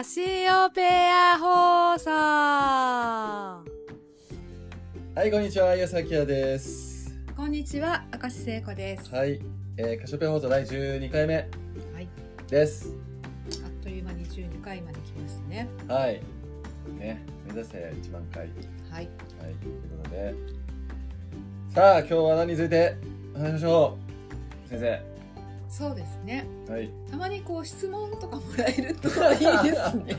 ラシオペア放送。はい、こんにちは、安明也です。こんにちは、明石聖子です。はい、カシオペア放送第12回目です。あっという間に12回まで来ましたね。はい。ね、目指せ1万回。はい。はい、ということで、さあ今日は何について話しましょう、先生。そうですね、はい、たまにこう質問とかもらえるといいですね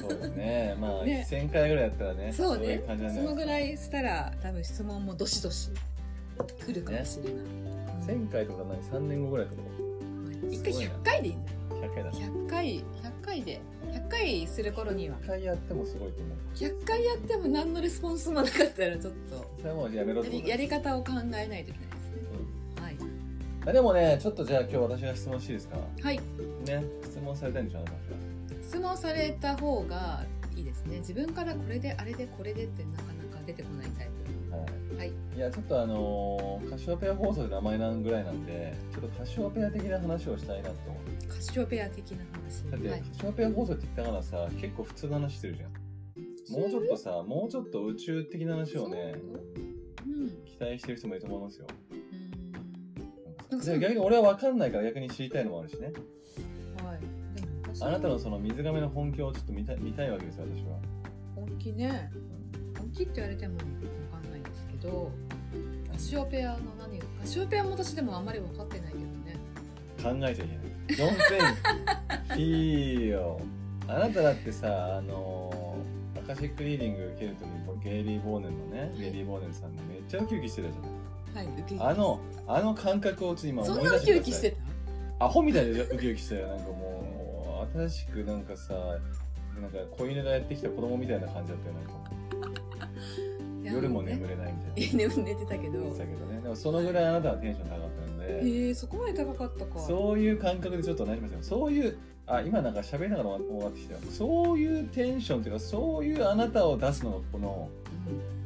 そうですね、まあね、1000回ぐらいやったらね、そうね、そのぐらいしたら多分質問もどしどし来るかもしれない、ね、1000回とかない3年後ぐらいとか、1回100回でいいんだよ、100回だ、100回で100回する頃には100回やってもすごいと思う。100回やっても何のレスポンスもなかったらちょっとそれはもうやめろと思う。やり方を考えないといけない。でもね、ちょっとじゃあ今日私が質問していいですか。はい、ね、質問されたいんでしょうね。質問された方がいいですね。自分からこれであれでこれでってなかなか出てこないタイプ。はい、はい、いやちょっとカシオペア放送で名前なんぐらいなんで、ちょっとカシオペア的な話をしたいなと思って。カシオペア的な話。だって、はい、カシオペア放送って言ったからさ、結構普通の話してるじゃん。もうちょっとさ、もうちょっと宇宙的な話をね、うん、期待してる人もいると思いますよ。じゃあ逆に俺は分かんないから逆に知りたいのもあるしね。はい。でも私あなたのその水瓶の本気をちょっと見たいわけですよ、私は。本気ね。本気って言われても分かんないんですけど、カシオペアの何が、カシオペアも私でもあんまり分かってないけどね。考えちゃいけない。4000 いいよ。あなただってさ、アカシックリーディング受けるときにゲイリー・ボーネンのね、はい、ゲイリー・ボーネンさんがめっちゃウキウキしてたじゃん。はい、ウキウキあの感覚を今思い出してください。そんなウキウキしてた？アホみたいでウキウキしてたよ。なんかもう新しくなんかさ、なんか子犬がやってきた子供みたいな感じだったよ。なんか夜も眠れないみたいな。寝てたけど。ね、でもそのぐらいあなたはテンション高かったので。そこまで高かったか。そういう感覚でちょっとなりますよ。そういう今なんか喋りながら終わってきたよ。そういうテンションっていうか、そういうあなたを出すのがこの。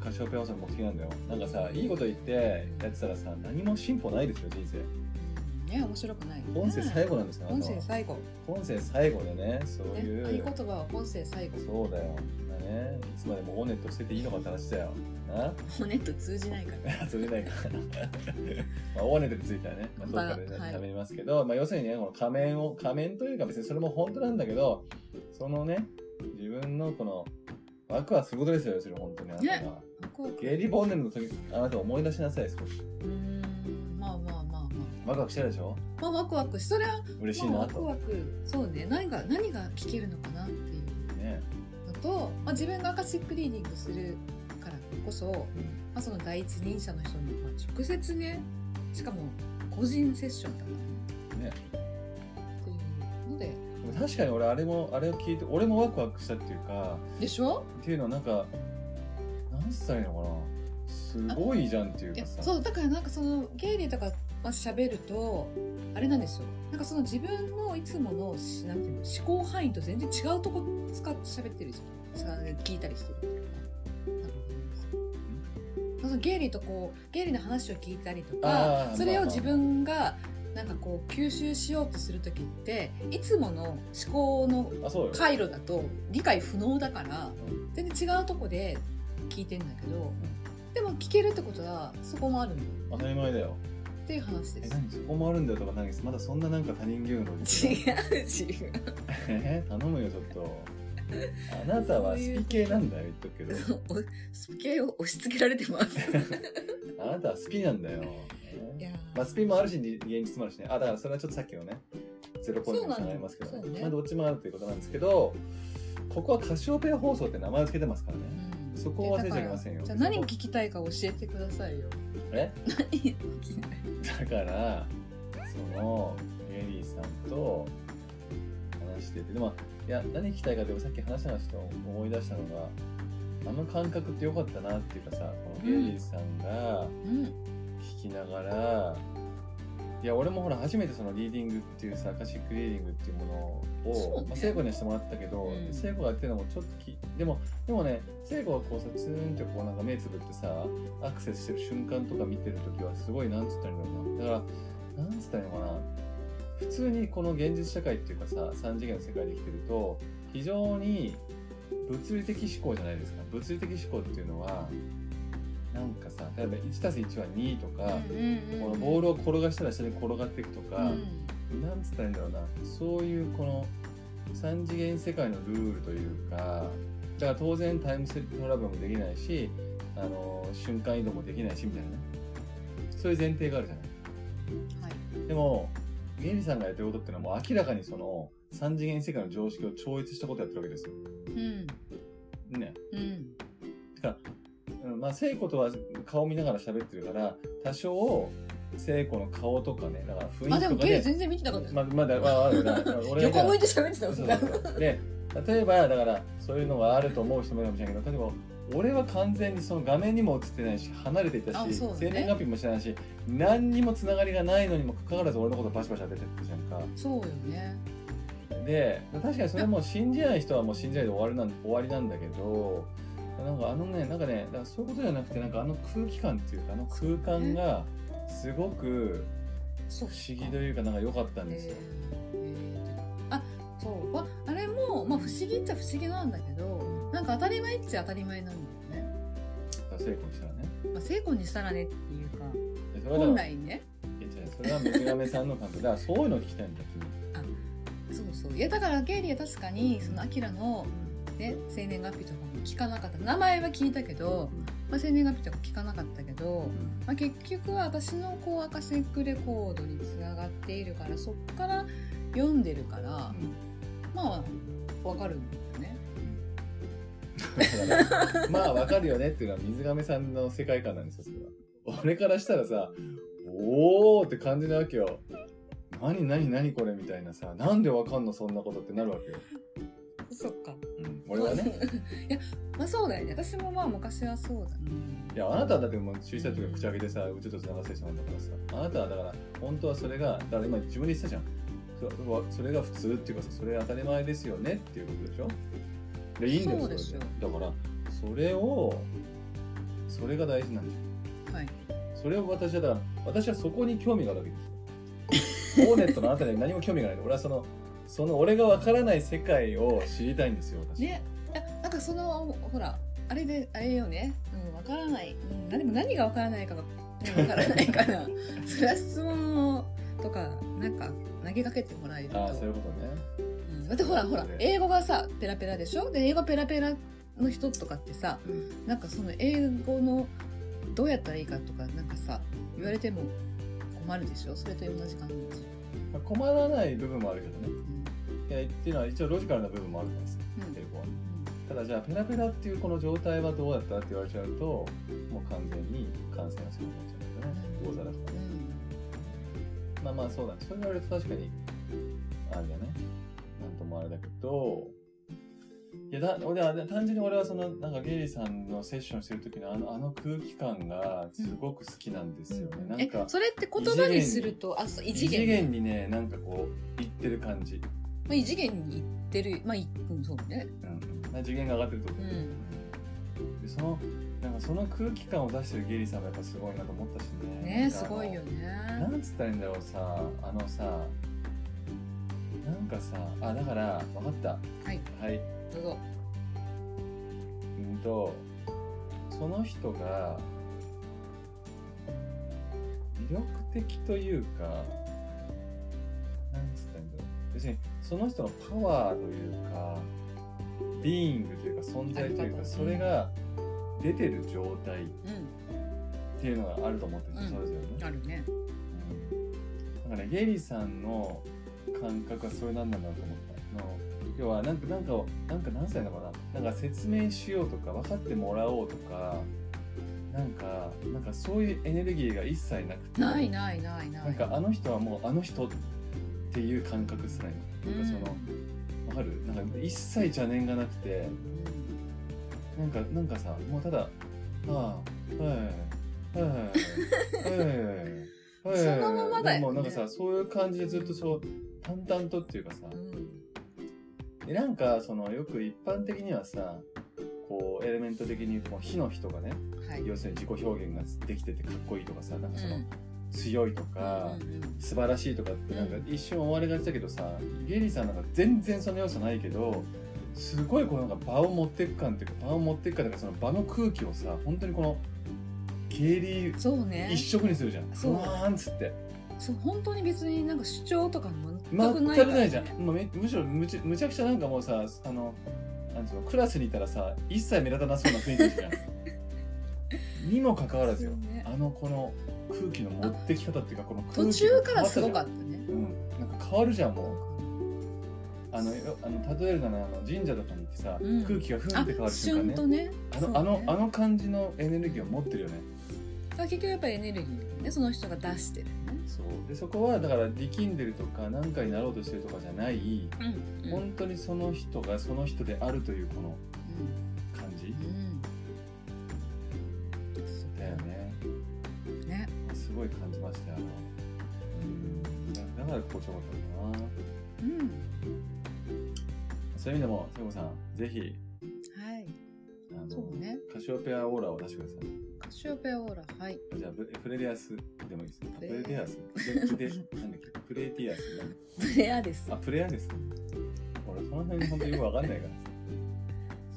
カシオペア放送の目的なんだよ。なんかさ、いいこと言ってやってたらさ、何も進歩ないですよ、人生。ね、面白くない、ね。本性最後なんですよ。本性最後。本性最後でね、そういう。ね、いい言葉は本性最後。そうだよ。だね、いつまでもオネットしてていいのかって話だよ。な。オネット通じないから。通じないから。まあ、オネットについてはね、まあ、どっかで喋りますけど、はい、まあ要するにね、この仮面というか別にそれも本当なんだけど、そのね、自分のこのワクワクすることですよ、要するに本当にあなたが。ね、ゲイリー・ボーネルの時、あなた思い出しなさい、少し。まあ。ワクワクしてるでしょ。まあワクワク、それは嬉しいなと。ワクワク、そうね。何が聞けるのかなっていうねのと、まあ、自分がアカシックリーディングするからこそ、うん、まあ、その第一人者の人に直接ね、しかも個人セッションだからね。ね。っていうので。確かに俺あれを聞いて、俺もワクワクしたっていうか。でしょ？っていうのはなんか。何歳なのかな、すごいじゃんっていうかさ。そうだからなんかそのゲイリーとか喋るとあれなんですよ。なんかその自分のいつものなんていうの思考範囲と全然違うとこ使って喋ってるじゃん。聞いたりしてる。そのゲイリーの話を聞いたりとか、それを自分がなんかこう吸収しようとするときっていつもの思考の回路だと理解不能だから全然違うとこで。聞いてんだけど、でも聞けるってことはそこもあるの。当たり前だよ。っていう話です。何そこもあるんだよとか何です。まだそんななんか他人言うの。違う。頼むよちょっと。あなたは好き系なんだよ言っとくけど。好き系を押し付けられてます。あなたは好きなんだよ。まあスピンもあるし現実もあるしね。あ、だからそれはちょっとさっきのねゼロポイントになりますけど、ね、まあどっちもあるということなんですけど、ここはカシオペア放送って名前を付けてますからね。うん、そこを忘れちゃいけませんよ。じゃあ何聞きたいか教えてくださいよ。何聞きたい？だからそのゲイリーさんと話してて、でもいや何聞きたいかでもさっき話したのと思い出したのが、あの感覚って良かったなっていうかさ、このゲイリーさんが聞きながら、いや俺もほら初めてそのリーディングっていうさ、アカシックリーディングっていうものを、ね、まあ、聖子にはしてもらったけど、うん、聖子がやってるのもちょっとでもね、聖子がこうさツーンってこうなんか目つぶってさアクセスしてる瞬間とか見てるときはすごいなんつったらいいのかな、だからなんつったらいいのかな、普通にこの現実社会っていうかさ、3次元の世界で生きてると非常に物理的思考じゃないですか。物理的思考っていうのはなんかさ、例えば 1+1 は2とか、このボールを転がしたら下に転がっていくとか、なんつったらいいんだろうな、そういうこの3次元世界のルールというか、だから当然タイムストラベルもできないし、瞬間移動もできないしみたいな、そういう前提があるじゃない、はい、でもゲイリさんがやってることってのはもう明らかにその3次元世界の常識を超越したことやってるわけですよ、うん、ね、うん、てかまあ聖子とは顔見ながら喋ってるから多少聖子の顔とかね、だから雰囲気とかで、でもゲイ全然見てなかった、横向いて喋ってたもんね。そうで、例えばだからそういうのがあると思う人もいるかもしれないけど、例えば俺は完全にその画面にも映ってないし、離れていたし、生年月日も知らないし、何にもつながりがないのにもかかわらず俺のことバシバシ出てるじゃんか。そうよね。で確かにそれも信じない人はもう信じないで終わりなんだけど、なんかなんかねだからそういうことじゃなくて、なんかあの空気感っていうか、あの空間がすごく不思議というか、なんか良かったんですよ。あれも、まあ、不思議っちゃ不思議なんだけど、なんか当たり前っちゃ当たり前なんだよね。成功にしたらね、まあ、成功にしたらねっていうか、本来ね、それは水亀さんの感覚だからそういうのを聞きたいんだよ。そういやだからゲイリーは確かにそのアキラのね、生年月日とかも聞かなかった。名前は聞いたけど、まあ、生年月日とか聞かなかったけど、まあ、結局は私のこうアカシックレコードにつながっているから、そっから読んでるから、まあわかるんだよね。まあわかるよねっていうのは水亀さんの世界観なんですよ。それは俺からしたらさ、おーって感じなわけよ。何これみたいなさ、なんでわかんのそんなことってなるわけよ。そっか、俺はねいや、まあそうだよね、私もまあ昔はそうだね。いや、あなたはだってもう小さい時は口開けてさ、うちとつながってしまうんだからさ、あなたはだから本当はそれが、だから今自分で言ってたじゃん、それが普通っていうかさ、それ当たり前ですよねっていうことでしょ。でいいんですよ、そうでしょ。だからそれが大事なんじゃん、はい、それを私はそこに興味があるわけですよ。オーネットのあなたに何も興味がないの。俺はその俺がわからない世界を知りたいんですよ。ね、なんかそのほらあれよね、わからない、何がわからないかがわからないから、それは質問とかなんか投げかけてもらえると。あ、そういうことね。だってほら英語がさペラペラでしょ。で英語ペラペラの人とかってさ、なんかその英語のどうやったらいいかとかなんかさ言われても困るでしょ。それと同じ感じ。困らない部分もあるけどね。っていうのは一応ロジカルな部分もあるんですよ、英語は。ただじゃあペラペラっていうこの状態はどうだったって言われちゃうと、もう完全に感染がするんじゃないかな、大皿とかね、まあそうだね。それ言われると確かにあれだね、なんともあれだけど、いや単純に俺はそのなんかゲイリーさんのセッションしてる時のあの空気感がすごく好きなんですよね、なんかそれって言葉にすると異次元にね、なんかこう言ってる感じ、異次元に行ってる、そうね、次元が上がってると思う、でその空気感を出してるゲイリーさんがやっぱすごいなと思ったしね。ね、すごいよね。なんつったらいいんだろうさ、なんかさ、だから分かった。はい。どうぞ。その人が魅力的というか、なんつったらいいんだろう。別にその人のパワーというかビーイングというか存在というか、それが出てる状態っていうのがあると思ってるんですよ、あるね。だからゲイリーさんの感覚はそれなんなんだろうと思ったの。要はなんか何歳なのかな、なんか説明しようとか分かってもらおうとか、なんかそういうエネルギーが一切なくて、ないなんかあの人はもうあの人っていう感覚すらいの、なんかその、わかる？なんか一切邪念がなくて、なんかさ、もうただそのままだよね。もうなんかさ、そういう感じでずっとそう淡々とっていうかさ、でなんかそのよく一般的にはさ、こうエレメント的にこう火の人がね、要するに自己表現ができててかっこいいとかさ、なんかその強いとか、素晴らしいとかってなんか一瞬思われがちだけどさ、ゲリーさんなんか全然その要素ないけど、すごいこうなんか場を持っていく感っていうか、場を持っていく感とか、その場の空気をさ、本当にこのゲリー一色にするじゃん。そうなんつって。そう、本当に別になんか主張とか全くないから、ね。全くないじゃん。まあ、むしろむちゃくちゃなんかもうさ、あのなんつうの、クラスにいたらさ、一切目立たなそうな雰囲気じゃん。にもかかわらずよ、ね、あのこの空気の持ってき方っていうか、この空気途中からすごかったね。うん、なんか変わるじゃんもう。あの例えるならあの神社とかに行ってさ、うん、空気がふんって変わる瞬間ね。あの感じのエネルギーを持ってるよね。結局やっぱりエネルギーね、その人が出してる、ね。そうで、そこはだから力んでるとか何かになろうとしてるとかじゃない、うんうん、本当にその人がその人であるというこの感じ、うん、だよね。ね。すごい感じましたよ。うん、だから好調だったな。うん。そういう意味でも聖子さんぜひ、はい、あのそうね、カシオペアオーラを出してください。カシオペアオーラ、はい。じゃあプレディアスでもいいですね。プレディアスなんだっけ、プレディアスプレアです。あ、プレアです。俺その辺本当によくわかんないか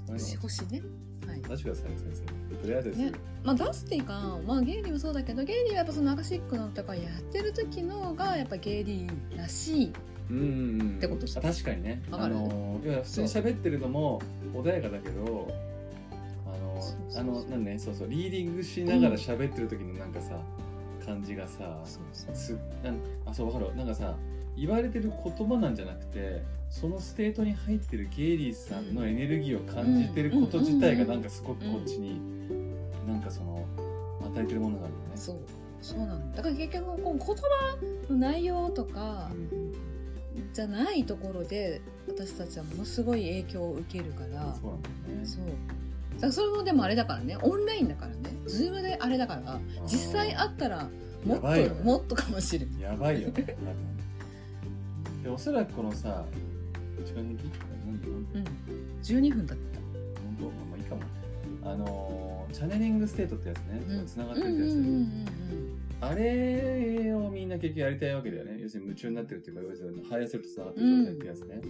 ら、星ね、はい、出してください先生。プレアです、ね。まあ、出すっていうか、まあ、ゲイリーもそうだけど、ゲイリーはやっぱそのアカシックのとかやってる時のがやっぱゲイリーらしい、うん、ってことですね。確かにね、いや普通に喋ってるのも穏やかだけど、なんね、そうそう、リーディングしながら喋ってる時のなんかさ、感じがさ、あ、そう分かる。なんかさ、言われてる言葉なんじゃなくて、そのステートに入ってるゲイリーさんのエネルギーを感じてること自体がなんかすごくこっちになんかその与えてるものがあるよね。そうなんだ。だから結局こう言葉の内容とか、じゃないところで私たちはものすごい影響を受けるから、そうなんだね。そう。だからそれもでもあれだからね、オンラインだからね、Zoom であれだから、実際会ったらもっと、ね、もっとかもしれない。やばいよね。でおそらくこのさ、時間に切った何分？12分だった。本当、まあいいかも。チャネリングステートってやつね、つながってるやつね。あれをみんな結局やりたいわけだよね。要するに夢中になってるっていうか、要するにハイアセルとつながってる状態ってやつね、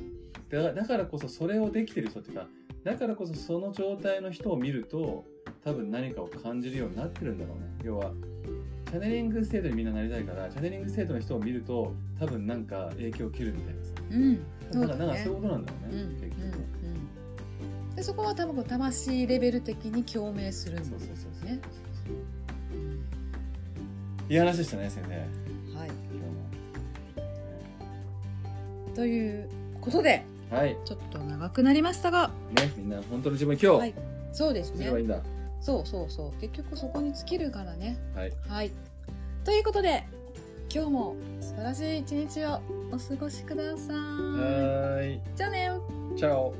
だからこそそれをできてる人っていうか、だからこそその状態の人を見ると多分何かを感じるようになってるんだろうね。要はチャネリングステートにみんななりたいから、チャネリングステートの人を見ると多分何か影響を受けるみたいなさ、なんかそういうことなんだろうね、結局ね。でそこは多分魂レベル的に共鳴するんですね。そういい話でしたね先生。はい、ということで、はい、ちょっと長くなりましたが、ね、みんな本当の自分今日、はい、そうですね、いいんだ、そう結局そこに尽きるからね。はい、はい、ということで今日も素晴らしい一日をお過ごしください。はい、じゃあね。チャオ。